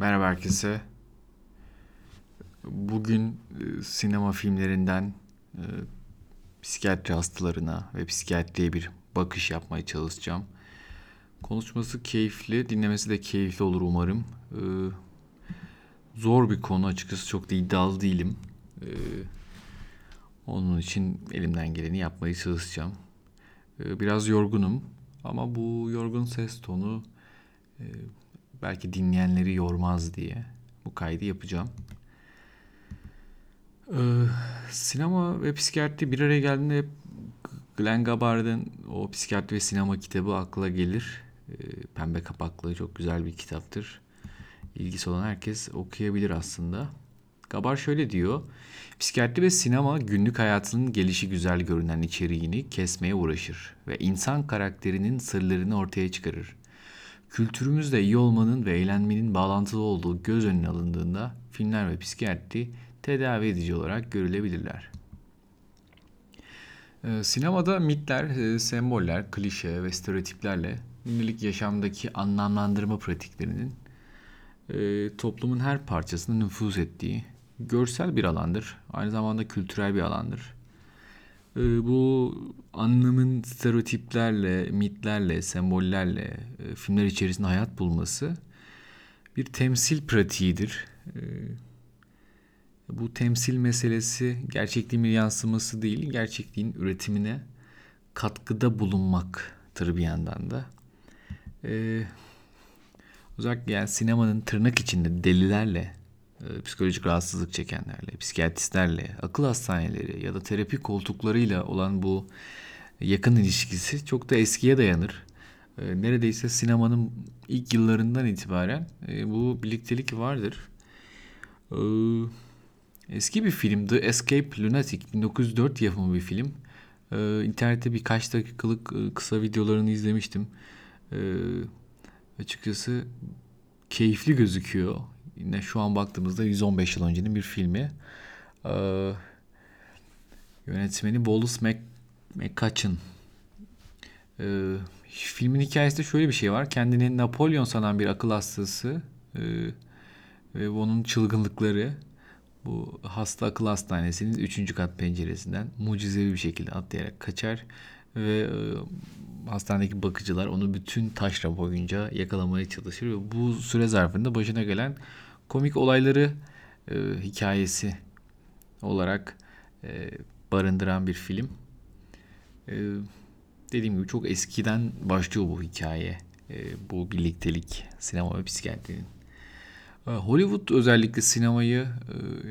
Merhaba herkese. Bugün sinema filmlerinden psikiyatri hastalarına ve psikiyatriye bir bakış yapmaya çalışacağım. Konuşması keyifli, dinlemesi de keyifli olur umarım. Zor bir konu açıkçası, çok da iddialı değilim. Onun için elimden geleni yapmaya çalışacağım. Biraz yorgunum ama bu yorgun ses tonu belki dinleyenleri yormaz diye bu kaydı yapacağım. Sinema ve psikiyatri bir araya geldiğinde hep Glenn Gabbard'ın o psikiyatri ve sinema kitabı akla gelir. Pembe kapaklı çok güzel bir kitaptır. İlgisi olan herkes okuyabilir aslında. Gabbard şöyle diyor: psikiyatri ve sinema günlük hayatının gelişigüzel görünen içeriğini kesmeye uğraşır ve insan karakterinin sırlarını ortaya çıkarır. Kültürümüzde iyi olmanın ve eğlenmenin bağlantılı olduğu göz önüne alındığında filmler ve psikiyatri tedavi edici olarak görülebilirler. Sinemada mitler, semboller, klişe ve stereotiplerle günlük yaşamdaki anlamlandırma pratiklerinin toplumun her parçasına nüfuz ettiği görsel bir alandır. Aynı zamanda kültürel bir alandır. Bu anlamın stereotiplerle, mitlerle, sembollerle filmler içerisinde hayat bulması bir temsil pratiğidir. Bu temsil meselesi gerçekliğin bir yansıması değil, gerçekliğin üretimine katkıda bulunmaktır bir yandan da. Özellikle yani sinemanın tırnak içinde delilerle, psikolojik rahatsızlık çekenlerle, psikiyatristlerle, akıl hastaneleri ya da terapi koltuklarıyla olan bu yakın ilişkisi çok da eskiye dayanır. Neredeyse sinemanın ilk yıllarından itibaren bu birliktelik vardır. Eski bir film, The Escape Lunatic, 1904 yapımı bir film. İnternette birkaç dakikalık kısa videolarını izlemiştim. Açıkçası keyifli gözüküyor. Yine şu an baktığımızda 115 yıl öncenin bir filmi. Yönetmeni Wallace Macachin. Filmin hikayesinde şöyle bir şey var. Kendini Napolyon sanan bir akıl hastası ve onun çılgınlıkları bu hasta akıl hastanesinin 3. kat penceresinden mucizevi bir şekilde atlayarak kaçar ve hastanedeki bakıcılar onu bütün taşra boyunca yakalamaya çalışır ve bu süre zarfında başına gelen komik olayları hikayesi olarak barındıran bir film. Dediğim gibi çok eskiden başlıyor bu hikaye, bu birliktelik sinema ve psikiyatrinin. Hollywood özellikle sinemayı,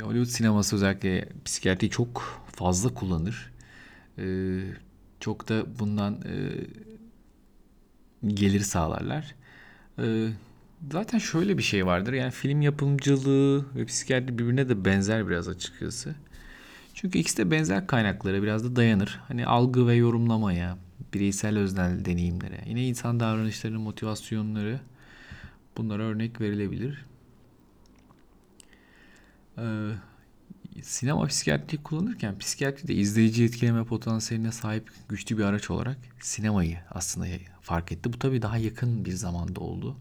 Hollywood sineması özellikle psikiyatriyi çok fazla kullanır. Çok da bundan gelir sağlarlar. Zaten şöyle bir şey vardır. Yani film yapımcılığı ve psikiyatri birbirine de benzer biraz açıkçası. Çünkü ikisi de benzer kaynaklara biraz da dayanır. Hani algı ve yorumlamaya, bireysel öznel deneyimlere, yine insan davranışlarının motivasyonları, bunlara örnek verilebilir. Sinema psikiyatriyi kullanırken psikiyatri de izleyici etkileme potansiyeline sahip güçlü bir araç olarak sinemayı aslında fark etti. Bu tabii daha yakın bir zamanda oldu.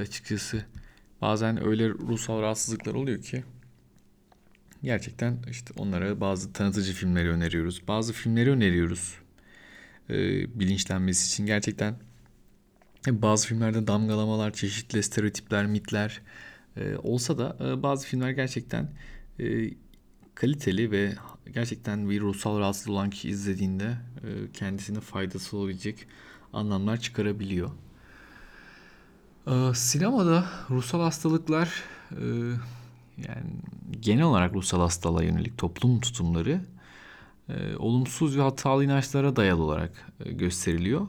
Açıkçası bazen öyle ruhsal rahatsızlıklar oluyor ki gerçekten işte onlara bazı tanıtıcı filmleri öneriyoruz. Bazı filmleri öneriyoruz bilinçlenmesi için. Gerçekten bazı filmlerde damgalamalar, çeşitli stereotipler, mitler olsa da bazı filmler gerçekten kaliteli ve gerçekten bir ruhsal rahatsız olan kişi izlediğinde kendisine faydası olabilecek anlamlar çıkarabiliyor. Sinemada ruhsal hastalıklar, yani genel olarak ruhsal hastalığa yönelik toplum tutumları olumsuz ve hatalı inançlara dayalı olarak gösteriliyor.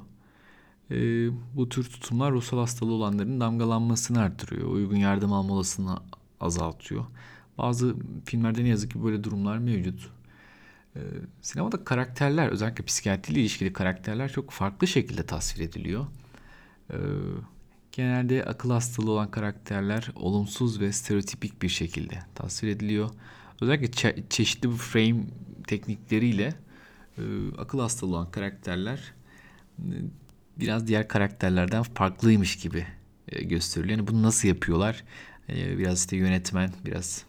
Bu tür tutumlar ruhsal hastalığı olanların damgalanmasını artırıyor. Uygun yardım alma olasılığını azaltıyor. Bazı filmlerde ne yazık ki böyle durumlar mevcut. Sinemada karakterler, özellikle psikiyatriyle ilişkili karakterler çok farklı şekilde tasvir ediliyor. Genelde akıl hastalığı olan karakterler olumsuz ve stereotipik bir şekilde tasvir ediliyor. Özellikle çeşitli bu frame teknikleriyle akıl hastalığı olan karakterler biraz diğer karakterlerden farklıymış gibi gösteriliyor. Yani bunu nasıl yapıyorlar? Biraz işte yönetmen, biraz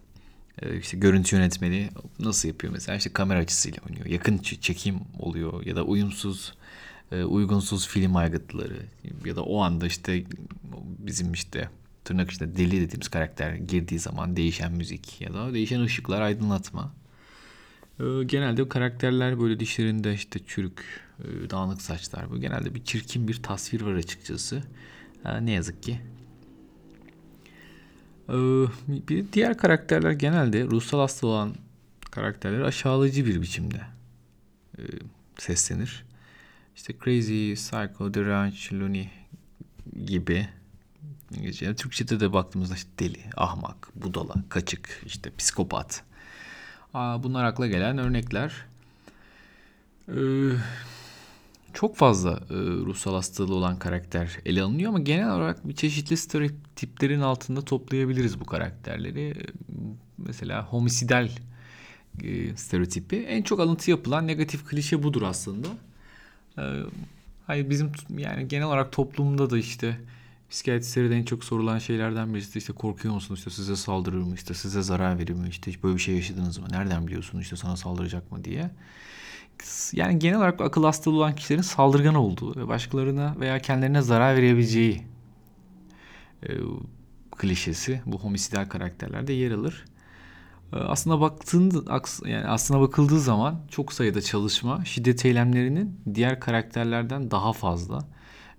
işte görüntü yönetmeni nasıl yapıyor? Mesela işte kamera açısıyla oynuyor. Yakın çekim oluyor ya da uyumsuz, uygunsuz film aygıtları ya da o anda işte bizim işte tırnak içinde deli dediğimiz karakter girdiği zaman değişen müzik ya da değişen ışıklar, aydınlatma. Genelde karakterler böyle dişlerinde işte çürük, dağınık saçlar. Bu genelde bir çirkin bir tasvir var açıkçası. Ne yazık ki. Bir diğer karakterler genelde ruhsal hasta olan karakterler aşağılayıcı bir biçimde seslenir. İşte crazy, psycho, deranged, loony gibi. Yani Türkçe'de de baktığımızda işte deli, ahmak, budala, kaçık, işte psikopat. Bunlar akla gelen örnekler. Çok fazla ruhsal hastalığı olan karakter ele alınıyor ama genel olarak bir çeşitli stereotiplerin altında toplayabiliriz bu karakterleri. Mesela homisidal stereotipi en çok alıntı yapılan negatif klişe budur aslında. Hayır, bizim yani genel olarak toplumda da işte psikiyatristlerden en çok sorulan şeylerden birisi işte korkuyor musunuz, işte size saldırır mı, işte size zarar verir mi, işte böyle bir şey yaşadınız mı, nereden biliyorsun, işte sana saldıracak mı diye. Yani genel olarak akıl hastalığı olan kişilerin saldırgan olduğu ve başkalarına veya kendilerine zarar verebileceği klişesi bu homisidal karakterlerde yer alır. Aslına bakıldığı zaman çok sayıda çalışma şiddet eylemlerinin diğer karakterlerden daha fazla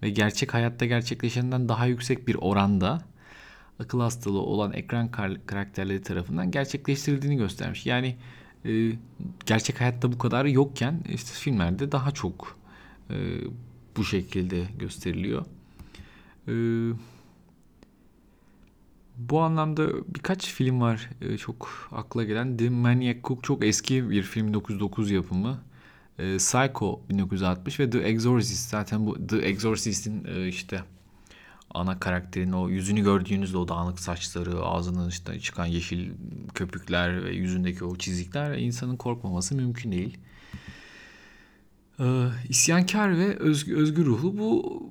ve gerçek hayatta gerçekleşenden daha yüksek bir oranda akıl hastalığı olan ekran karakterleri tarafından gerçekleştirildiğini göstermiş. Yani gerçek hayatta bu kadar yokken işte filmlerde daha çok bu şekilde gösteriliyor. Bu anlamda birkaç film var çok akla gelen. The Maniac Cook çok eski bir film, 1909 yapımı. Psycho 1960 ve The Exorcist. Zaten bu The Exorcist'in işte ana karakterin o yüzünü gördüğünüzde o dağınık saçları, ağzının işte çıkan yeşil köpükler ve yüzündeki o çizikler insanın korkmaması mümkün değil. İsyankar ve özgür ruhlu, bu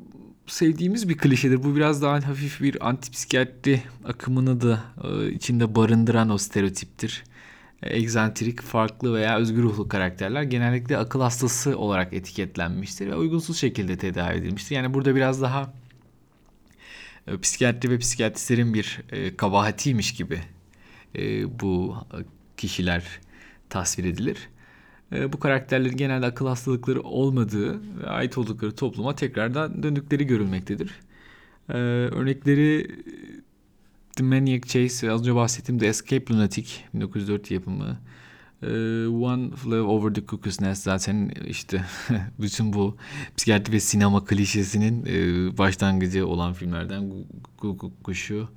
sevdiğimiz bir klişedir. Bu biraz daha hafif bir antipsikiyatri akımını da içinde barındıran o stereotiptir. Egzantrik, farklı veya özgür ruhlu karakterler genellikle akıl hastası olarak etiketlenmiştir ve uygunsuz şekilde tedavi edilmiştir. Yani burada biraz daha psikiyatri ve psikiyatristlerin bir kabahatiymiş gibi bu kişiler tasvir edilir. Bu karakterlerin genelde akıl hastalıkları olmadığı ve ait oldukları topluma tekrardan döndükleri görülmektedir. Örnekleri The Maniac Chase ve az önce bahsettiğim The Escape Lunatic 1904 yapımı. One Flew Over the Cuckoo's Nest zaten işte bütün bu psikiyatri ve sinema klişesinin başlangıcı olan filmlerden. Kuşu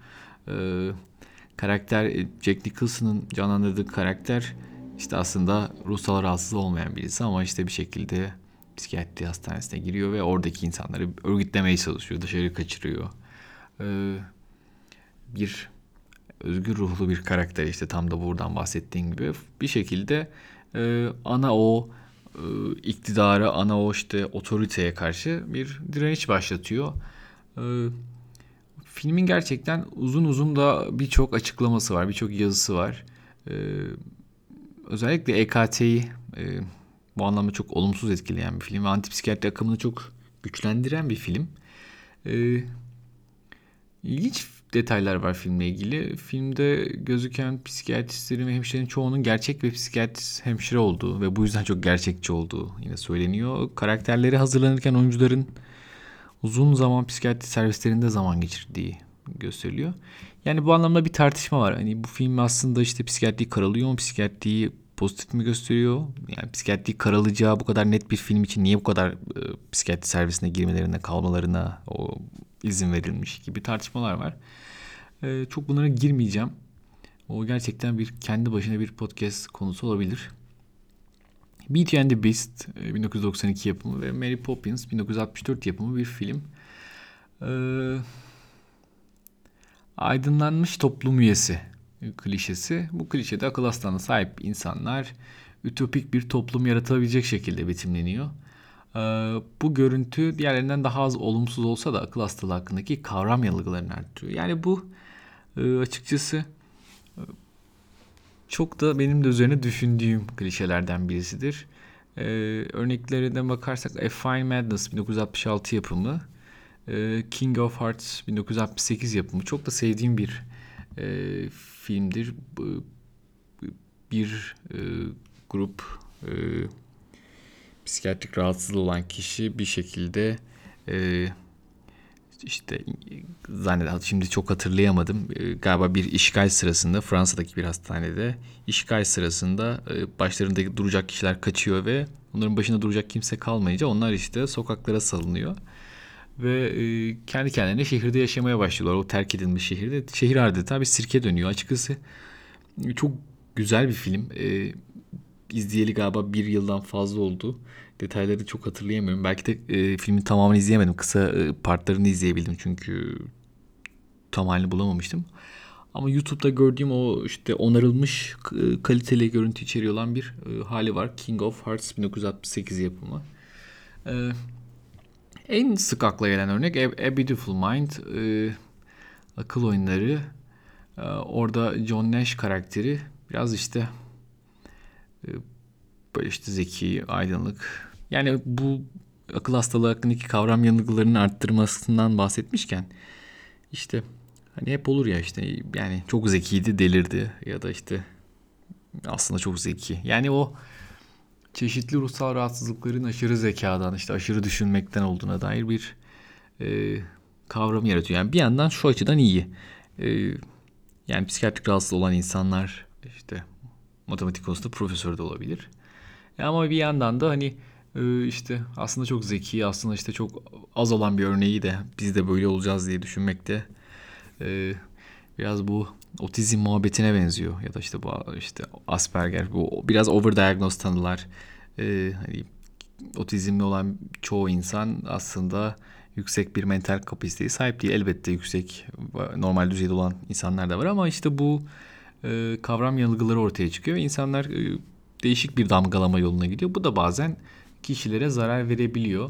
karakter Jack Nicholson'ın canlandırdığı karakter işte aslında ruhsal rahatsız olmayan birisi ama işte bir şekilde psikiyatri hastanesine giriyor ve oradaki insanları örgütlemeye çalışıyor, dışarı kaçırıyor. Bir özgür ruhlu bir karakter, işte tam da buradan bahsettiğim gibi bir şekilde ana o iktidara, ana o işte otoriteye karşı bir direniş başlatıyor. Filmin gerçekten uzun da birçok açıklaması var, birçok yazısı var. Özellikle EKT'yi bu anlamda çok olumsuz etkileyen bir film ve antipsikiyatri akımını çok güçlendiren bir film. İlginç detaylar var filmle ilgili. Filmde gözüken psikiyatristlerin ve hemşirenin çoğunun gerçek ve psikiyatrist hemşire olduğu ve bu yüzden çok gerçekçi olduğu yine söyleniyor. Karakterleri hazırlanırken oyuncuların uzun zaman psikiyatri servislerinde zaman geçirdiği gösteriliyor. Yani bu anlamda bir tartışma var. Hani bu film aslında işte psikiyatriyi karalıyor mu, psikiyatriyi pozitif mi gösteriyor? Yani psikiyatriyi karalayacağı bu kadar net bir film için niye bu kadar psikiyatri servisine girmelerine, kalmalarına o izin verilmiş gibi tartışmalar var. Çok bunlara girmeyeceğim. O gerçekten bir kendi başına bir podcast konusu olabilir. B.T. and the Beast 1992 yapımı ve Mary Poppins 1964 yapımı bir film. Aydınlanmış toplum üyesi klişesi. Bu klişede akıl hastalığına sahip insanlar ütopik bir toplum yaratabilecek şekilde betimleniyor. Bu görüntü diğerlerinden daha az olumsuz olsa da akıl hastalığı hakkındaki kavram yanılgılarını artırıyor. Yani bu açıkçası çok da benim de üzerine düşündüğüm klişelerden birisidir. Örneklerine bakarsak A Fine Madness 1966 yapımı, King of Hearts 1968 yapımı çok da sevdiğim bir filmdir. Bir grup psikiyatrik rahatsızlığı olan kişi bir şekilde işte zannederim, şimdi çok hatırlayamadım, galiba bir işgal sırasında, Fransa'daki bir hastanede işgal sırasında başlarında duracak kişiler kaçıyor ve onların başında duracak kimse kalmayınca onlar işte sokaklara salınıyor ve kendi kendilerine şehirde yaşamaya başlıyorlar. O terk edilmiş şehirde, şehir adeta bir sirke dönüyor. Açıkçası çok güzel bir film. İzleyeli galiba bir yıldan fazla oldu. Detayları çok hatırlayamıyorum. Belki de filmin tamamını izleyemedim. Kısa partlarını izleyebildim çünkü tam halini bulamamıştım. Ama YouTube'da gördüğüm o işte onarılmış kaliteli görüntü içeriyor olan bir hali var. King of Hearts 1968 yapımı. En sık akla gelen örnek A Beautiful Mind. Akıl oyunları. Orada John Nash karakteri biraz işte böyle işte zeki, aydınlık. Yani bu akıl hastalığı hakkındaki kavram yanılgılarını arttırmasından bahsetmişken işte hani hep olur ya işte yani çok zekiydi, delirdi ya da işte aslında çok zeki. Yani o çeşitli ruhsal rahatsızlıkların aşırı zekadan, işte aşırı düşünmekten olduğuna dair bir kavram yaratıyor. Yani bir yandan şu açıdan iyi. Yani psikiyatrik rahatsızlığı olan insanlar işte matematik konusunda profesör de olabilir. Ama bir yandan da hani işte aslında çok zeki, aslında işte çok az olan bir örneği de biz de böyle olacağız diye düşünmek de biraz bu otizm muhabbetine benziyor. Ya da işte bu işte Asperger, bu biraz overdiagnosed tanılar. Hani otizmli olan çoğu insan aslında yüksek bir mental kapasiteye sahip değil. Elbette yüksek, normal düzeyde olan insanlar da var ama işte bu kavram yanılgıları ortaya çıkıyor ve insanlar değişik bir damgalama yoluna gidiyor. Bu da bazen kişilere zarar verebiliyor.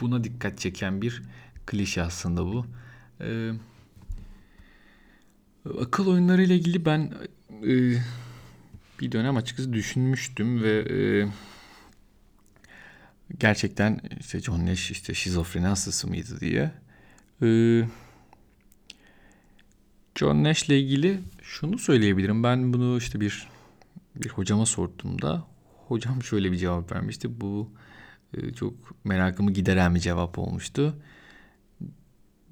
Buna dikkat çeken bir klişe aslında bu. Akıl oyunları ile ilgili ben bir dönem açıkçası düşünmüştüm ve gerçekten işte John Nash işte şizofreni hastası mıydı diye. John Nash'le ilgili şunu söyleyebilirim. Ben bunu işte bir hocama sorduğumda hocam şöyle bir cevap vermişti. Bu çok merakımı gideren bir cevap olmuştu.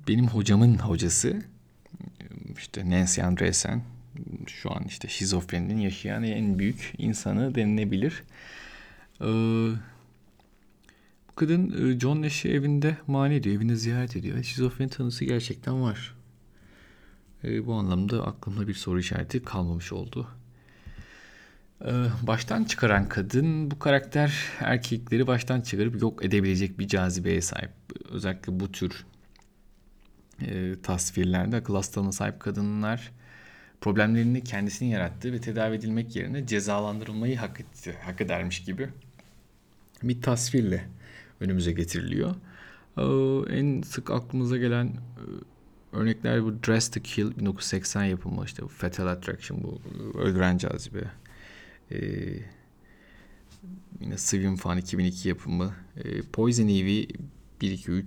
Benim hocamın hocası işte Nancy Andreasen şu an işte şizofreninin yaşayan en büyük insanı denilebilir. Bu kadın John Nash'i evinde muayene ediyor, evinde ziyaret ediyor. Şizofreni tanısı gerçekten var. Bu anlamda aklımda bir soru işareti kalmamış oldu. Baştan çıkaran kadın, bu karakter erkekleri baştan çıkarıp yok edebilecek bir cazibeye sahip. Özellikle bu tür tasvirlerde akıl hastalığına sahip kadınlar problemlerini kendisinin yarattığı ve tedavi edilmek yerine cezalandırılmayı hak edermiş gibi bir tasvirle önümüze getiriliyor. En sık aklımıza gelen örnekler bu Dress to Kill 1980 yapımı, işte Fatal Attraction, bu Öldüren Cazibe, yine Scream falan 2002 yapımı, Poison Ivy 1-2-3,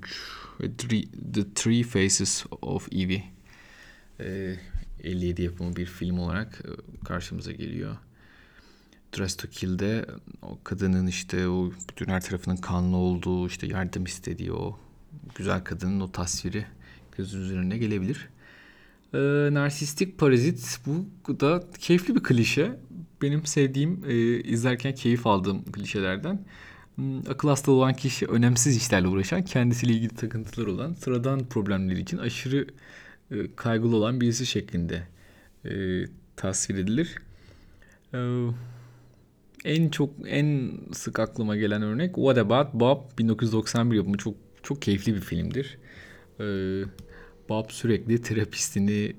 The Three Faces of Eve 57 yapımı bir film olarak karşımıza geliyor. Dress to Kill'de o kadının işte o bütün her tarafının kanlı olduğu, işte yardım istediği o güzel kadının o tasviri gözünüzün önüne gelebilir. Narsistik parazit, bu da keyifli bir klişe. Benim sevdiğim, izlerken keyif aldığım klişelerden. Akıl hastalığı olan kişi önemsiz işlerle uğraşan, kendisiyle ilgili takıntılar olan, sıradan problemleri için aşırı kaygılı olan birisi şeklinde tasvir edilir. En sık aklıma gelen örnek What about Bob 1991 yapımı, çok çok keyifli bir filmdir. Bob sürekli terapistini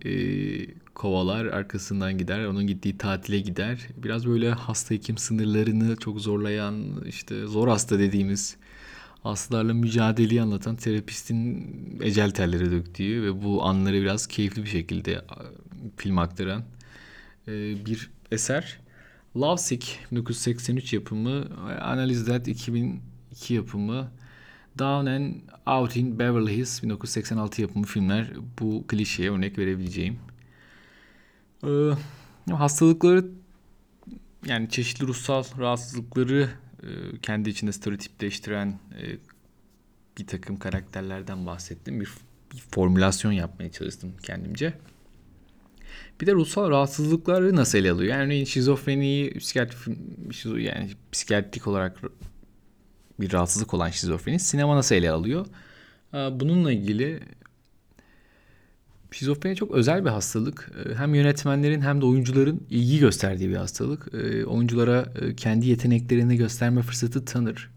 kovalar, arkasından gider, onun gittiği tatile gider. Biraz böyle hasta hekim sınırlarını çok zorlayan, işte zor hasta dediğimiz hastalarla mücadeleyi anlatan terapistin ecel telleri döktüğü ve bu anları biraz keyifli bir şekilde film aktaran bir eser. Love Sick 1983 yapımı, Analyze That 2002 yapımı, Down and Out in Beverly Hills 1986 yapımı filmler bu klişeye örnek verebileceğim. Hastalıkları, yani çeşitli ruhsal rahatsızlıkları kendi içinde stereotipleştiren bir takım karakterlerden bahsettim. Bir formülasyon yapmaya çalıştım kendimce. Bir de ruhsal rahatsızlıkları nasıl ele alıyor? Yani şizofreniyi, yani psikiyatrik olarak bir rahatsızlık olan şizofreni sinema nasıl ele alıyor? Bununla ilgili şizofreni çok özel bir hastalık. Hem yönetmenlerin hem de oyuncuların ilgi gösterdiği bir hastalık. Oyunculara kendi yeteneklerini gösterme fırsatı tanır.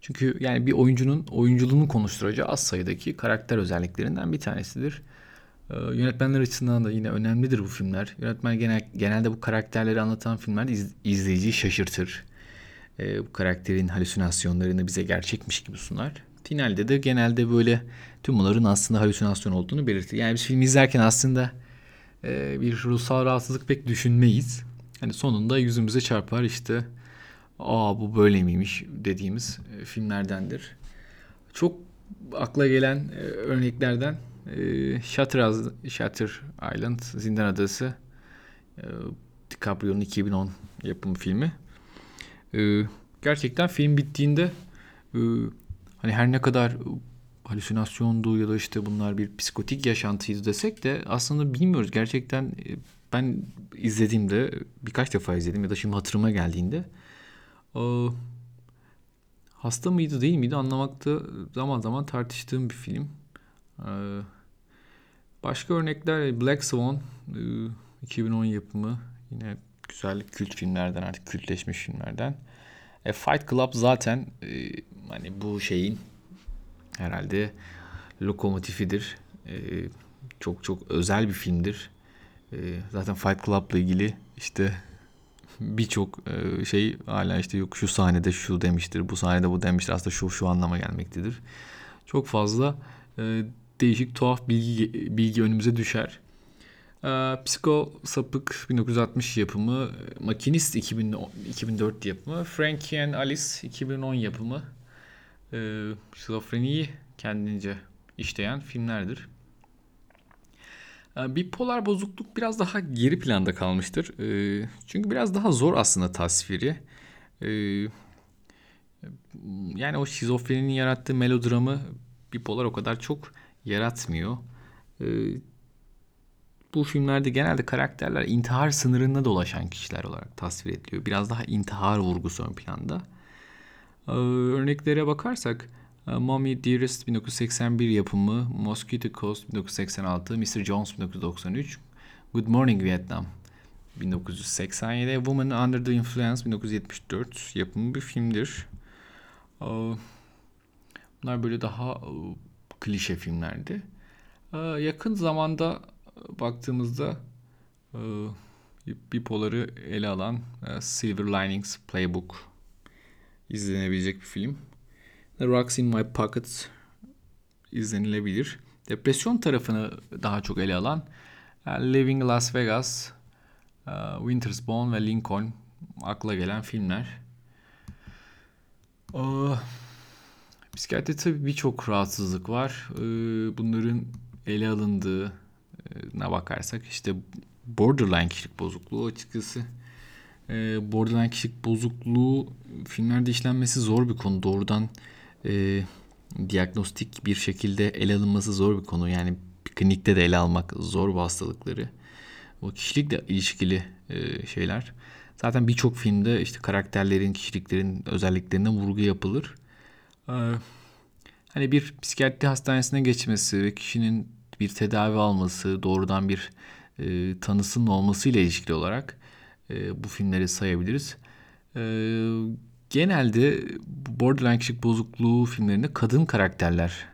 Çünkü yani bir oyuncunun oyunculuğunu konuşturacağı az sayıdaki karakter özelliklerinden bir tanesidir. Yönetmenler açısından da yine önemlidir bu filmler. Yönetmen genelde bu karakterleri anlatan filmler izleyiciyi şaşırtır. Bu karakterin halüsinasyonlarını bize gerçekmiş gibi sunar. Finalde de genelde böyle tüm bunların aslında halüsinasyon olduğunu belirtir. Yani biz filmi izlerken aslında bir ruhsal rahatsızlık pek düşünmeyiz. Hani sonunda yüzümüze çarpar, işte "Aa, bu böyle miymiş?" dediğimiz filmlerdendir. Çok akla gelen örneklerden Shutter Island, Zindan Adası, DiCaprio'nun 2010 yapımı filmi. Gerçekten film bittiğinde hani her ne kadar halüsinasyondu ya da işte bunlar bir psikotik yaşantıydı desek de aslında bilmiyoruz. Gerçekten ben izlediğimde, birkaç defa izledim ya da şimdi hatırıma geldiğinde, hasta mıydı değil miydi anlamakta zaman zaman tartıştığım bir film. Başka örnekler Black Swan 2010 yapımı, yine güzel kült filmlerden, artık kültleşmiş filmlerden. Fight Club zaten hani bu şeyin herhalde lokomotifidir. Çok çok özel bir filmdir. Zaten Fight Club'la ilgili işte birçok şey hala işte yok şu sahnede şu demiştir, bu sahnede bu demiştir, aslında şu anlama gelmektedir. Çok fazla değişik, tuhaf bilgi önümüze düşer. Psiko Sapık 1960 yapımı, Makinist 2004 yapımı, Frankie and Alice 2010 yapımı şizofreniyi kendince işleyen filmlerdir. Bipolar bozukluk biraz daha geri planda kalmıştır. Çünkü biraz daha zor aslında tasviri. Yani o şizofreninin yarattığı melodramı bipolar o kadar çok yaratmıyor. Bu filmlerde genelde karakterler intihar sınırında dolaşan kişiler olarak tasvir ediliyor. Biraz daha intihar vurgusu ön planda. Örneklere bakarsak Mommy Dearest 1981 yapımı, Mosquito Coast 1986, Mr. Jones 1993, Good Morning Vietnam 1987, Woman Under the Influence 1974 yapımı bir filmdir. Bunlar böyle daha klişe filmlerdi. Yakın zamanda baktığımızda bipoları ele alan Silver Linings Playbook izlenebilecek bir film. The Rocks in My Pocket izlenilebilir. Depresyon tarafını daha çok ele alan Leaving Las Vegas, Winter's Bone ve Lincoln akla gelen filmler. Psikiyatride tabii birçok rahatsızlık var. Bunların ele alındığına bakarsak işte borderline kişilik bozukluğu, açıkçası borderline kişilik bozukluğu filmlerde işlenmesi zor bir konu. Doğrudan diagnostik bir şekilde ele alınması zor bir konu. Yani klinikte de ele almak zor bu hastalıkları. O kişilikle ilişkili şeyler. Zaten birçok filmde işte karakterlerin, kişiliklerin özelliklerine vurgu yapılır. Hani bir psikiyatri hastanesine geçmesi ve kişinin bir tedavi alması, doğrudan bir tanısının olmasıyla ilişkili olarak bu filmleri sayabiliriz. Genelde borderline kişilik bozukluğu filmlerinde kadın karakterler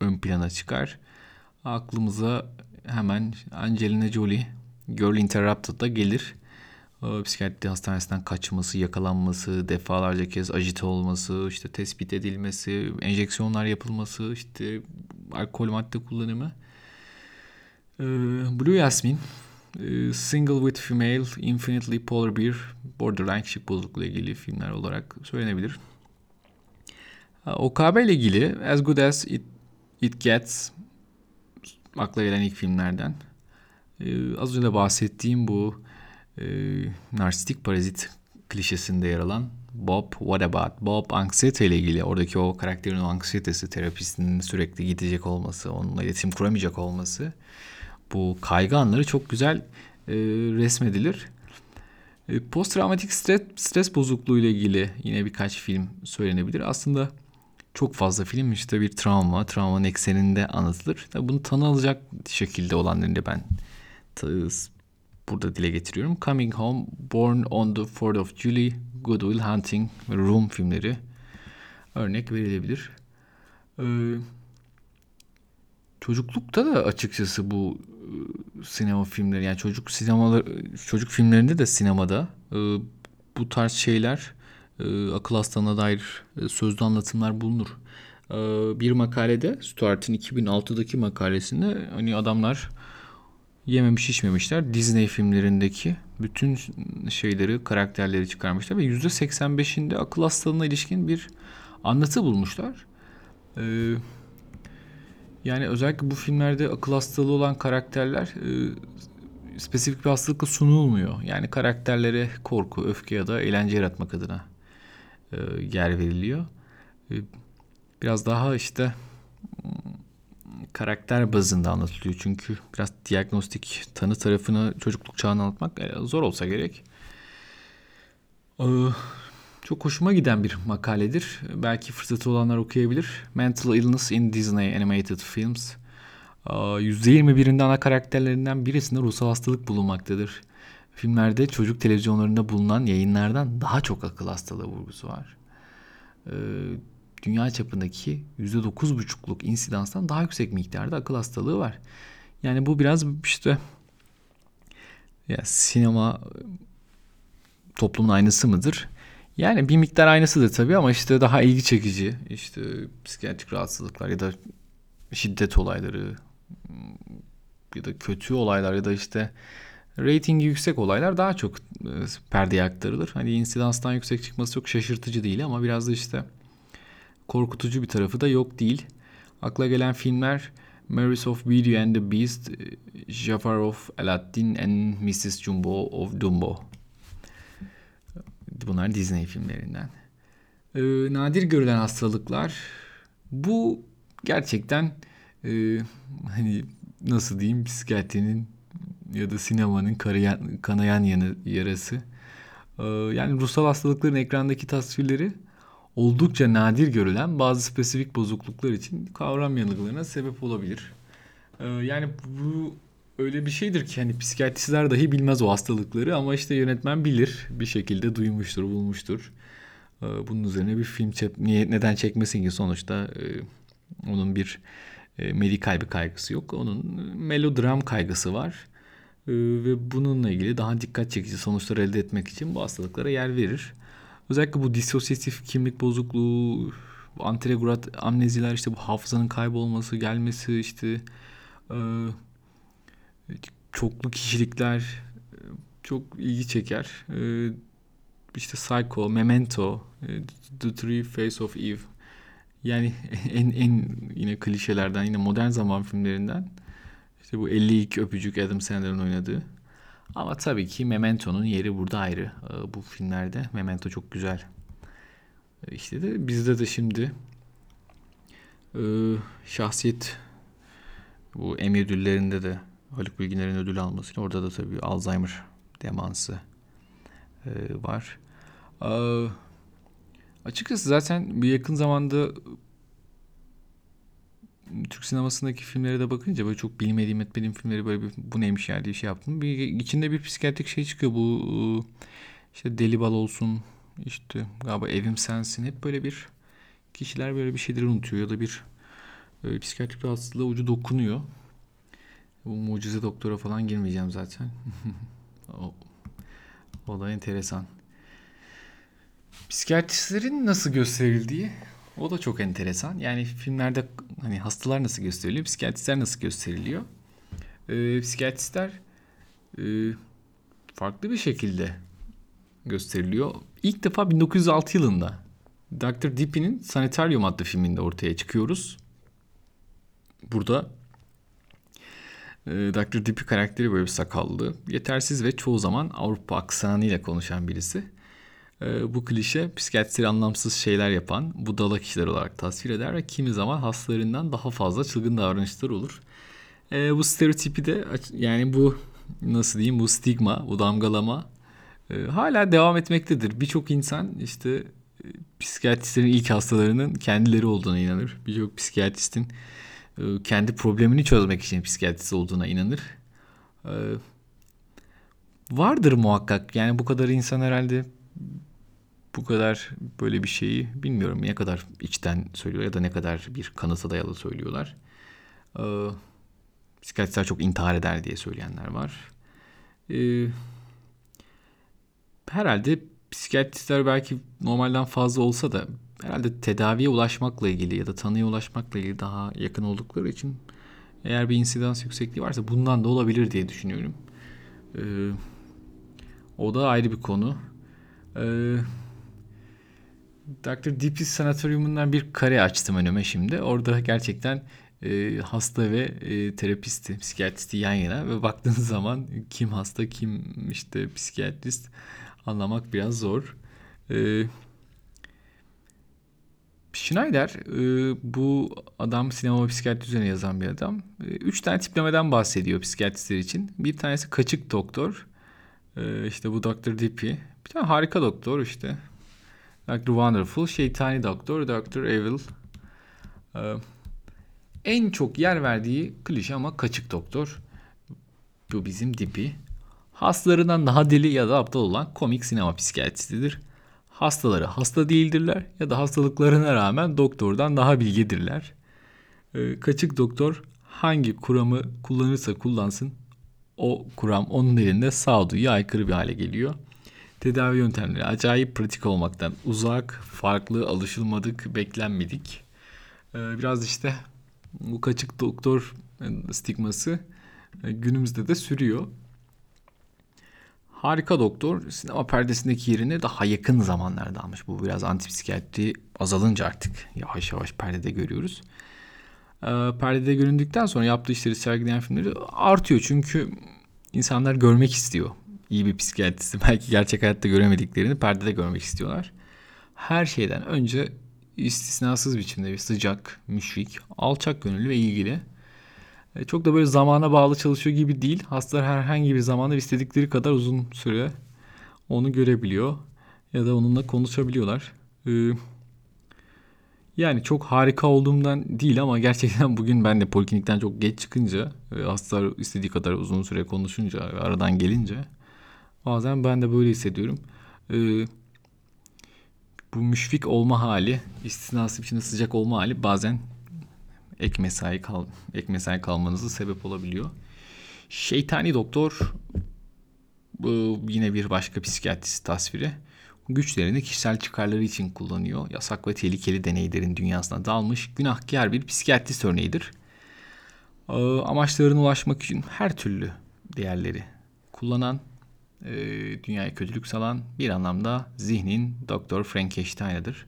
ön plana çıkar. Aklımıza hemen Angelina Jolie Girl Interrupted'da gelir. Psikiyatri hastanesinden kaçması, yakalanması, defalarca kez ajite olması, işte tespit edilmesi, enjeksiyonlar yapılması, işte alkol madde kullanımı. Blue Jasmine, Single with Female, Infinitely Polar Bear, Borderline kişilik bozukluğu ile ilgili filmler olarak söylenebilir. OKB ile ilgili As Good As It Gets akla gelen ilk filmlerden. Az önce de bahsettiğim bu narsistik parazit klişesinde yer alan Bob, What about Bob? Anksiyete ile ilgili, oradaki o karakterin o anksiyetesi, terapistinin sürekli gidecek olması, onunla iletişim kuramayacak olması, bu kaygı anları çok güzel resmedilir. Posttraumatik stres bozukluğu ile ilgili yine birkaç film söylenebilir. Aslında çok fazla film işte bir travmanın ekseninde anlatılır. Tabii bunu tanı alacak şekilde olanlarını da ben burada dile getiriyorum. Coming Home, Born on the 4th of July, Good Will Hunting ve Room filmleri örnek verilebilir. Çocuklukta da açıkçası bu sinema filmleri, yani çocuk filmlerinde de sinemada bu tarz şeyler, akıl hastalığına dair sözlü anlatımlar bulunur. Bir makalede, Stuart'ın 2006'daki makalesinde, hani adamlar yememiş içmemişler, Disney filmlerindeki bütün şeyleri, karakterleri çıkarmışlar ve %85'inde akıl hastalığına ilişkin bir anlatı bulmuşlar. Yani özellikle bu filmlerde akıl hastalığı olan karakterler spesifik bir hastalıkla sunulmuyor. Yani karakterlere korku, öfke ya da eğlence yaratmak adına yer veriliyor. Biraz daha işte karakter bazında anlatılıyor. Çünkü biraz diagnostik tanı tarafını çocukluk çağını anlatmak zor olsa gerek. Çok hoşuma giden bir makaledir. Belki fırsatı olanlar okuyabilir. Mental Illness in Disney Animated Films. %21'inde ana karakterlerinden birisinde ruhsal hastalık bulunmaktadır. Filmlerde çocuk televizyonlarında bulunan yayınlardan daha çok akıl hastalığı vurgusu var. Dünya çapındaki %9,5'luk insidanstan daha yüksek miktarda akıl hastalığı var. Yani bu biraz işte ya sinema toplumun aynası mıdır? Yani bir miktar aynasıdır tabii ama işte daha ilgi çekici, işte psikiyatrik rahatsızlıklar ya da şiddet olayları ya da kötü olaylar ya da işte reytingi yüksek olaylar daha çok perdeye aktarılır. Hani insidanstan yüksek çıkması çok şaşırtıcı değil ama biraz da işte korkutucu bir tarafı da yok değil. Akla gelen filmler Marys of B.T. and the Beast, Jafar of Aladdin and Mrs. Jumbo of Dumbo. Bunlar Disney filmlerinden. Nadir görülen hastalıklar. Bu gerçekten hani nasıl diyeyim, psikiyatrinin ya da sinemanın kanayan yarası. Yani ruhsal hastalıkların ekrandaki tasvirleri oldukça nadir görülen bazı spesifik bozukluklar için kavram yanılgılarına sebep olabilir. Yani bu öyle bir şeydir ki hani psikiyatristler dahi bilmez o hastalıkları ama işte yönetmen bilir, bir şekilde duymuştur, bulmuştur. Bunun üzerine bir film neden çekmesin ki, sonuçta onun bir medikal bir kaygısı yok. Onun melodram kaygısı var ve bununla ilgili daha dikkat çekici sonuçlar elde etmek için bu hastalıklara yer verir. Özellikle bu disosyatif kimlik bozukluğu, anterograd amneziler, işte bu hafızanın kaybolması, gelmesi, işte çoklu kişilikler çok ilgi çeker. İşte Psycho, Memento, The Three Faces of Eve. Yani en yine klişelerden, yine modern zaman filmlerinden. İşte bu 52 öpücük Adam Sandler'ın oynadığı. Ama tabii ki Memento'nun yeri burada ayrı. Bu filmlerde Memento çok güzel. İşte de bizde de şimdi şahsiyet, bu Emmy ödüllerinde de Haluk Bilginer'in ödül almasıyla, orada da tabii Alzheimer demansı var. Açıkçası zaten bir yakın zamanda Türk sinemasındaki filmlere de bakınca böyle çok bilmediğim etmediğim filmleri böyle bir, bu neymiş ya diye şey yaptım. İçinde bir psikiyatrik şey çıkıyor, bu işte Deli Bal olsun, işte galiba Evim Sensin, hep böyle bir kişiler böyle bir şeyleri unutuyor ya da bir psikiyatrik rahatsızlığa ucu dokunuyor. Bu mucize doktora falan girmeyeceğim zaten. O da enteresan. Psikiyatristlerin nasıl gösterildiği, o da çok enteresan. Yani filmlerde hani hastalar nasıl gösteriliyor, psikiyatristler nasıl gösteriliyor. Psikiyatristler farklı bir şekilde gösteriliyor. İlk defa 1906 yılında Dr. Dippy'nin Sanitarium adlı filminde ortaya çıkıyoruz. Burada Dr. Dippy karakteri böyle bir sakallı, yetersiz ve çoğu zaman Avrupa aksanıyla konuşan birisi. Bu klişe psikiyatristleri anlamsız şeyler yapan budala kişiler olarak tasvir eder ve kimi zaman hastalarından daha fazla çılgın davranışlar olur. Bu stereotipi de, yani bu nasıl diyeyim, bu stigma, bu damgalama hala devam etmektedir. Birçok insan işte psikiyatristlerin ilk hastalarının kendileri olduğuna inanır. Birçok psikiyatristin kendi problemini çözmek için psikiyatrist olduğuna inanır. Vardır muhakkak. Yani bu kadar insan herhalde bu kadar böyle bir şeyi bilmiyorum ne kadar içten söylüyor ya da ne kadar bir kanıta dayalı söylüyorlar. Psikiyatristler çok intihar eder diye söyleyenler var. Herhalde psikiyatristler belki normalden fazla olsa da herhalde tedaviye ulaşmakla ilgili ya da tanıya ulaşmakla ilgili daha yakın oldukları için eğer bir insidans yüksekliği varsa bundan da olabilir diye düşünüyorum. O da ayrı bir konu. Dr. Dippy Sanatoryumundan bir kare açtım önüme şimdi. Orada gerçekten hasta ve terapisti, psikiyatristi yan yana ve baktığınız zaman kim hasta, kim işte psikiyatrist anlamak biraz zor. Schneider, bu adam sinema ve psikiyatri üzerine yazan bir adam. 3 tane tiplemeden bahsediyor psikiyatristler için. Bir tanesi kaçık doktor. İşte bu Dr. Dippy. Bir tane harika doktor işte. Dr. Wonderful, şeytani doktor, Dr. Evil. En çok yer verdiği klişe ama kaçık doktor. Bu bizim Dippy. Hastalarından daha deli ya da aptal olan komik sinema psikiyatristidir. Hastaları hasta değildirler ya da hastalıklarına rağmen doktordan daha bilgidirler. Kaçık doktor hangi kuramı kullanırsa kullansın o kuram onun elinde sağduyuya aykırı bir hale geliyor. Tedavi yöntemleri acayip pratik olmaktan uzak, farklı, alışılmadık, beklenmedik. Biraz işte bu kaçık doktor stigması günümüzde de sürüyor. Harika doktor sinema perdesindeki yerine daha yakın zamanlarda almış. Bu biraz antipsikiyatri azalınca artık yavaş yavaş perdede görüyoruz. Perdede göründükten sonra yaptığı işleri sergileyen filmleri artıyor. Çünkü insanlar görmek istiyor. İyi bir psikiyatristi belki gerçek hayatta göremediklerini perdede görmek istiyorlar. Her şeyden önce istisnasız biçimde bir sıcak, müşfik, alçak gönüllü ve ilgili. Çok da böyle zamana bağlı çalışıyor gibi değil. Hastalar herhangi bir zamanda istedikleri kadar uzun süre onu görebiliyor. Ya da onunla konuşabiliyorlar. Yani çok harika olduğumdan değil ama gerçekten bugün ben de poliklinikten çok geç çıkınca, hastalar istediği kadar uzun süre konuşunca ve aradan gelince bazen ben de böyle hissediyorum. Bu müşfik olma hali, istisnası biçimde sıcak olma hali bazen ek mesai kalmanıza sebep olabiliyor. Şeytani doktor bu yine bir başka psikiyatrist tasviri. Güçlerini kişisel çıkarları için kullanıyor. Yasak ve tehlikeli deneylerin dünyasına dalmış günahkar bir psikiyatrist örneğidir. Amaçlarına ulaşmak için her türlü değerleri kullanan, dünyaya kötülük salan bir anlamda zihnin Dr. Frankenstein'ıdır.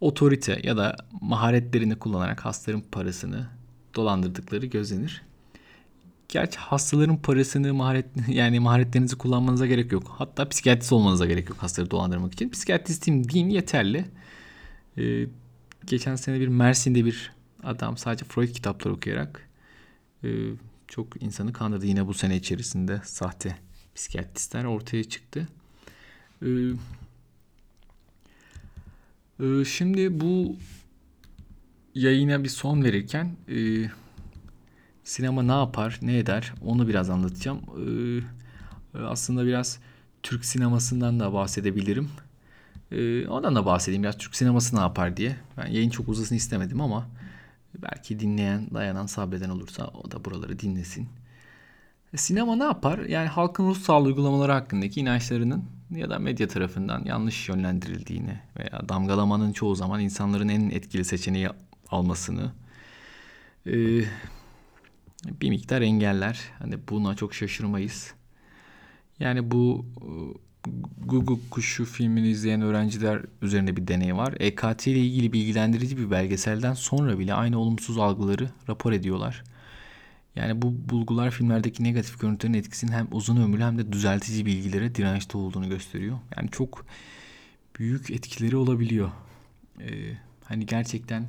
Otorite ya da maharetlerini kullanarak hastaların parasını dolandırdıkları gözlenir. Gerçi hastaların parasını maharetlerinizi kullanmanıza gerek yok. Hatta psikiyatrist olmanıza gerek yok hastaları dolandırmak için. Psikiyatristim deyin yeterli. Geçen sene bir Mersin'de bir adam sadece Freud kitapları okuyarak çok insanı kandırdı. Yine bu sene içerisinde sahte psikiyatristler ortaya çıktı. Şimdi bu yayına bir son verirken sinema ne yapar, ne eder onu biraz anlatacağım. Aslında biraz Türk sinemasından da bahsedebilirim. Ondan da bahsedeyim biraz Türk sineması ne yapar diye. Ben yayın çok uzasını istemedim ama Belki dinleyen, dayanan, sabreden olursa o da buraları dinlesin. Sinema ne yapar? Yani halkın ruhsal uygulamaları hakkındaki inançlarının ya da medya tarafından yanlış yönlendirildiğini veya damgalamanın çoğu zaman insanların en etkili seçeneği almasını bir miktar engeller. Hani buna çok şaşırmayız. Yani bu Google Kuşu filmini izleyen öğrenciler üzerine bir deney var. EKT ile ilgili bilgilendirici bir belgeselden sonra bile aynı olumsuz algıları rapor ediyorlar. Yani bu bulgular filmlerdeki negatif görüntülerin etkisinin hem uzun ömürlü hem de düzeltici bilgilere dirençli olduğunu gösteriyor. Yani çok büyük etkileri olabiliyor. Hani gerçekten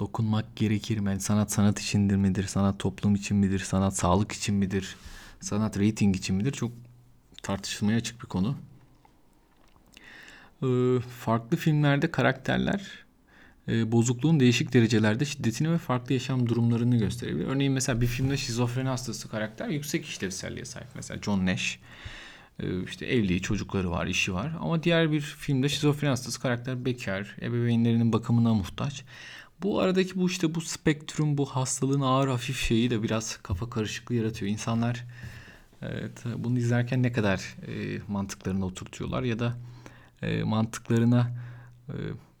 dokunmak gerekir mi? Yani sanat içindir midir? Sanat toplum için midir? Sanat sağlık için midir? Sanat rating için midir? Çok tartışılmaya açık bir konu. Farklı filmlerde karakterler bozukluğun değişik derecelerde şiddetini ve farklı yaşam durumlarını gösterebilir. Örneğin mesela bir filmde şizofreni hastası karakter yüksek işlevselliğe sahip. Mesela John Nash işte evli, çocukları var, işi var. Ama diğer bir filmde şizofreni hastası karakter bekar, ebeveynlerinin bakımına muhtaç. Bu aradaki bu spektrum, bu hastalığın ağır hafif şeyi de biraz kafa karışıklığı yaratıyor. İnsanlar bunu izlerken ne kadar mantıklarına oturtuyorlar ya da mantıklarına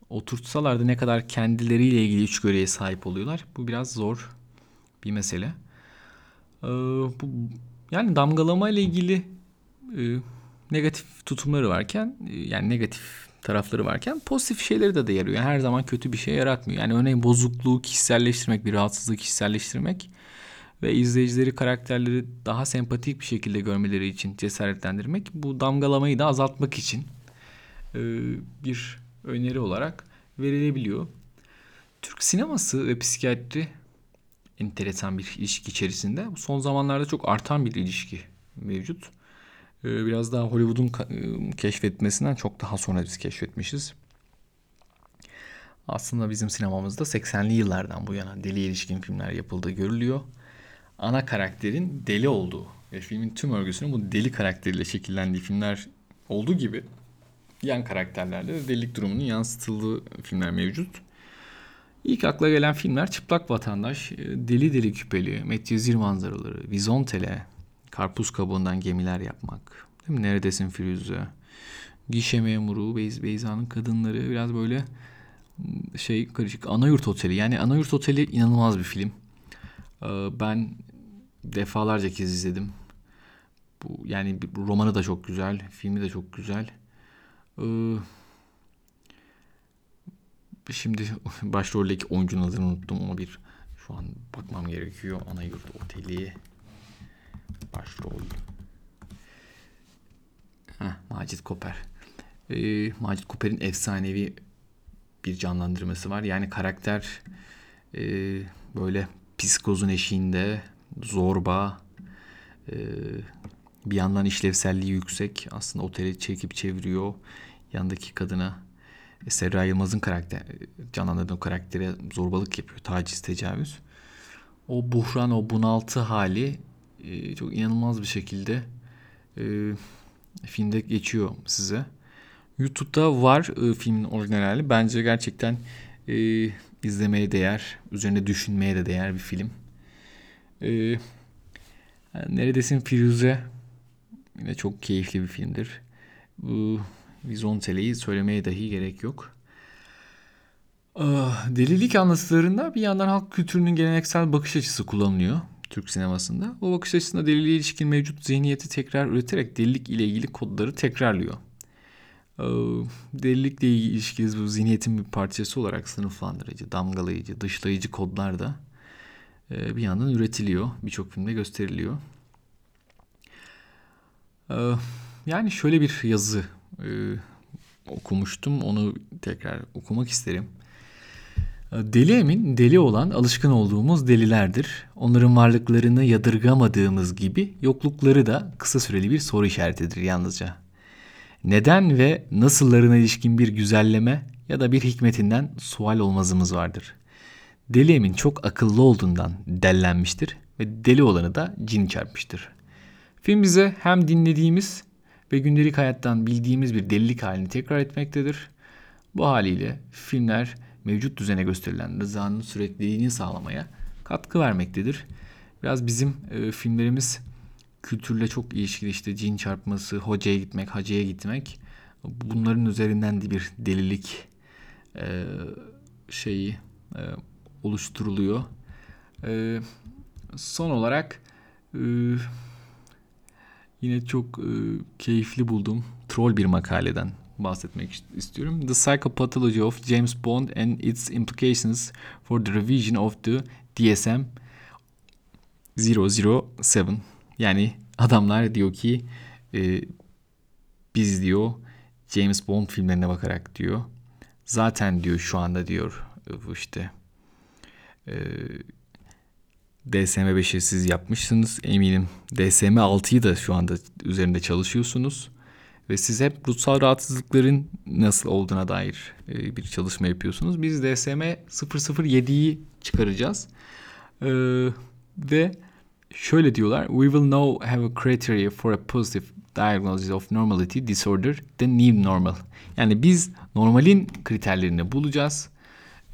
oturtsalar da ne kadar kendileriyle ilgili içgörüye sahip oluyorlar. Bu biraz zor bir mesele. Yani damgalamayla ilgili negatif tutumları varken, yani negatif tarafları varken pozitif şeyleri de yarıyor. Yani her zaman kötü bir şey yaratmıyor. Yani örneğin bozukluğu kişiselleştirmek, bir rahatsızlığı kişiselleştirmek ve izleyicileri, karakterleri daha sempatik bir şekilde görmeleri için cesaretlendirmek, bu damgalamayı da azaltmak için bir öneri olarak verilebiliyor. Türk sineması ve psikiyatri enteresan bir ilişki içerisinde. Son zamanlarda çok artan bir ilişki mevcut. Biraz daha Hollywood'un keşfetmesinden çok daha sonra biz keşfetmişiz. Aslında bizim sinemamızda 80'li yıllardan bu yana deli ilişkin filmler yapıldığı görülüyor. Ana karakterin deli olduğu ve filmin tüm örgüsünün bu deli karakteriyle şekillendiği filmler olduğu gibi yan karakterlerde de delilik durumunun yansıtıldığı filmler mevcut. İlk akla gelen filmler Çıplak Vatandaş, Deli Deli Küpeli, Medcezir Manzaraları, Vizontele, Karpuz Kabuğundan Gemiler Yapmak, değil mi? Neredesin Firuze, Gişe Memuru, Beyza'nın Kadınları, biraz böyle karışık. Anayurt Oteli, yani Anayurt Oteli inanılmaz bir film. Ben defalarca kez izledim. Yani romanı da çok güzel, filmi de çok güzel. Şimdi başroldeki oyuncunun adını unuttum, ama şu an bakmam gerekiyor. Anayurt Oteli başrol. Macit Koper. Macit Koper'in efsanevi bir canlandırması var. Yani karakter böyle psikozun eşiğinde, zorba, bir yandan işlevselliği yüksek. Aslında oteli çekip çeviriyor. Yandaki kadına, Serra Yılmaz'ın canlandırdığı karaktere zorbalık yapıyor. Taciz, tecavüz. O buhran, o bunaltı hali çok inanılmaz bir şekilde filmde geçiyor size. YouTube'da var filmin orijinali. Bence gerçekten izlemeye değer, üzerine düşünmeye de değer bir film. Neredesin Firuze? Yine çok keyifli bir filmdir. Bu Vizontele'yi söylemeye dahi gerek yok. Delilik anlatılarında bir yandan halk kültürünün geleneksel bakış açısı kullanılıyor Türk sinemasında. O bakış açısında deliliğe ilişkin mevcut zihniyeti tekrar üreterek delilik ile ilgili kodları tekrarlıyor. Delilikle ilişkili bu zihniyetin bir parçası olarak sınıflandırıcı, damgalayıcı, dışlayıcı kodlar da bir yandan üretiliyor. Birçok filmde gösteriliyor. Yani şöyle bir yazı okumuştum. Onu tekrar okumak isterim. Deli Emin, deli olan alışkın olduğumuz delilerdir. Onların varlıklarını yadırgamadığımız gibi yoklukları da kısa süreli bir soru işaretidir yalnızca. Neden ve nasıllarına ilişkin bir güzelleme ya da bir hikmetinden sual olmazımız vardır. Deli Emin çok akıllı olduğundan dellenmiştir ve deli olanı da cin çarpmıştır. Film bize hem dinlediğimiz ve gündelik hayattan bildiğimiz bir delilik halini tekrar etmektedir. Bu haliyle filmler mevcut düzene gösterilen rızanın sürekliliğini sağlamaya katkı vermektedir. Biraz bizim filmlerimiz kültürle çok ilişkili, işte cin çarpması, hocaya gitmek, hacıya gitmek, bunların üzerinden de bir delilik oluşturuluyor. Son olarak yine çok keyifli bulduğum troll bir makaleden bahsetmek istiyorum. The Psychopathology of James Bond and Its Implications for the Revision of the DSM-007. Yani adamlar diyor ki biz diyor James Bond filmlerine bakarak diyor zaten diyor şu anda diyor işte DSM-5'i siz yapmışsınız, eminim DSM-6'yı da şu anda üzerinde çalışıyorsunuz ve siz hep ruhsal rahatsızlıkların nasıl olduğuna dair bir çalışma yapıyorsunuz. Biz DSM-007'yi çıkaracağız ve şöyle diyorlar: We will now have a criteria for a positive diagnosis of normality disorder, the new normal. Yani biz normalin kriterlerini bulacağız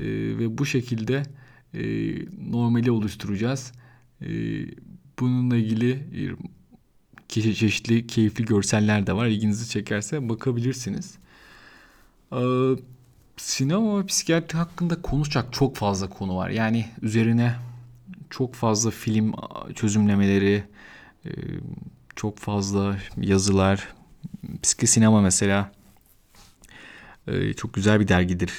ve bu şekilde normali oluşturacağız. Bununla ilgili çeşitli keyifli görseller de var. İlginizi çekerse bakabilirsiniz. Sinema ve psikiyatri hakkında konuşacak çok fazla konu var. Yani üzerine çok fazla film çözümlemeleri, çok fazla yazılar. Psikisinema mesela çok güzel bir dergidir.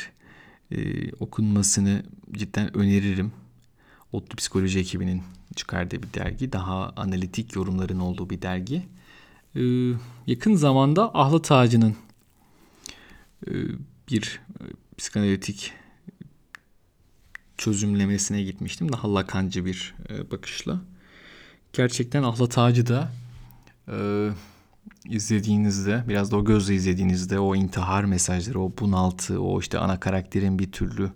Okunmasını cidden öneririm. Otlu Psikoloji ekibinin çıkardığı bir dergi. Daha analitik yorumların olduğu bir dergi. Yakın zamanda Ahlat Ağacı'nın bir psikanalitik çözümlemesine gitmiştim. Daha lakancı bir bakışla. Gerçekten Ahlat Ağacı da izlediğinizde, biraz da o gözle izlediğinizde o intihar mesajları, o bunaltı, o işte ana karakterin bir türlü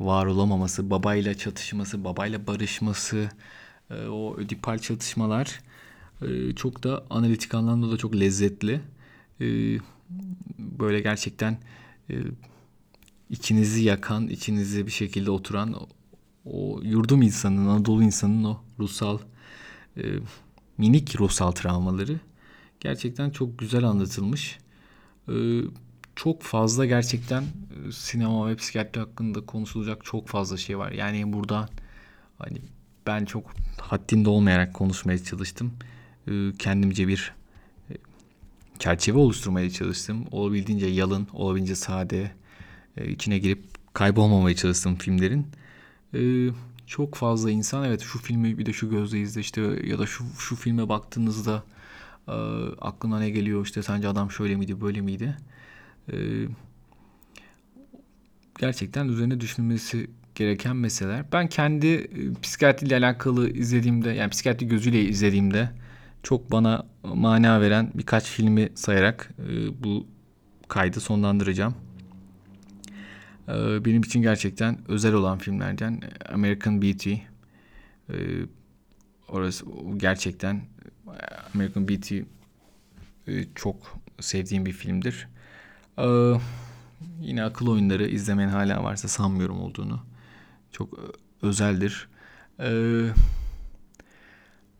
var olamaması, babayla çatışması, babayla barışması, o ödipal çatışmalar çok da analitik anlamda da çok lezzetli. Böyle gerçekten içinizi yakan, içinizi bir şekilde oturan o yurdum insanının, Anadolu insanının o ruhsal, minik ruhsal travmaları gerçekten çok güzel anlatılmış. Çok fazla gerçekten sinema ve psikiyatri hakkında konuşulacak çok fazla şey var. Yani burada hani ben çok haddinde olmayarak konuşmaya çalıştım. Kendimce bir çerçeve oluşturmaya çalıştım. Olabildiğince yalın, olabildiğince sade, içine girip kaybolmamaya çalıştım filmlerin. Çok fazla insan evet şu filmi bir de şu gözle izle işte ya da şu filme baktığınızda aklına ne geliyor, işte sence adam şöyle miydi böyle miydi, gerçekten üzerine düşünülmesi gereken meseleler. Ben kendi psikiyatriyle alakalı izlediğimde, yani psikiyatri gözüyle izlediğimde çok bana mana veren birkaç filmi sayarak bu kaydı sonlandıracağım. Benim için gerçekten özel olan filmlerden American B.T. Orası gerçekten American B.T. çok sevdiğim bir filmdir. Yine Akıl Oyunları, izlemeyen hala varsa sanmıyorum olduğunu. Çok özeldir.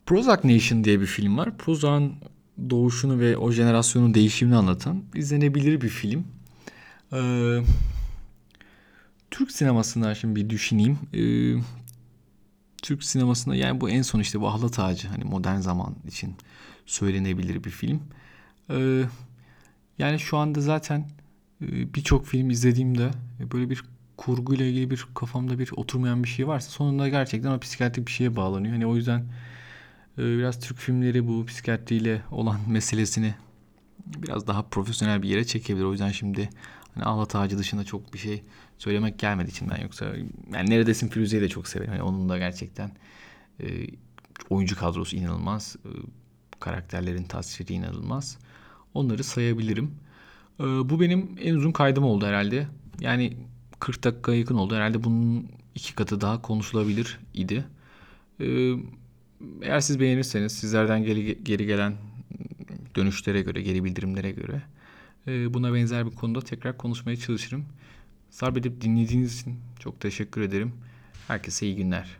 Prozac Nation diye bir film var. Prozac'ın doğuşunu ve o jenerasyonun değişimini anlatan izlenebilir bir film. Türk sinemasından şimdi bir düşüneyim. Türk sinemasında yani bu en son işte bu Ahlat Ağacı, hani modern zaman için söylenebilir bir film. Yani şu anda zaten birçok film izlediğimde böyle bir kurguyla ilgili bir kafamda bir oturmayan bir şey varsa sonunda gerçekten o psikiyatrik bir şeye bağlanıyor. Hani o yüzden biraz Türk filmleri bu psikiyatriyle olan meselesini biraz daha profesyonel bir yere çekebilir. O yüzden şimdi hani Ahlat Ağacı dışında çok bir şey söylemek gelmedi içimden. Yoksa yani Neredesin Firuze'yi de çok severim. Yani onun da gerçekten oyuncu kadrosu inanılmaz. Karakterlerin tasviri inanılmaz. Onları sayabilirim. Bu benim en uzun kaydım oldu herhalde. Yani 40 dakikaya yakın oldu. Herhalde bunun 2 katı daha konuşulabilir idi. Eğer siz beğenirseniz sizlerden geri gelen dönüşlere göre, geri bildirimlere göre buna benzer bir konuda tekrar konuşmaya çalışırım. Sarp edip dinlediğiniz için çok teşekkür ederim. Herkese iyi günler.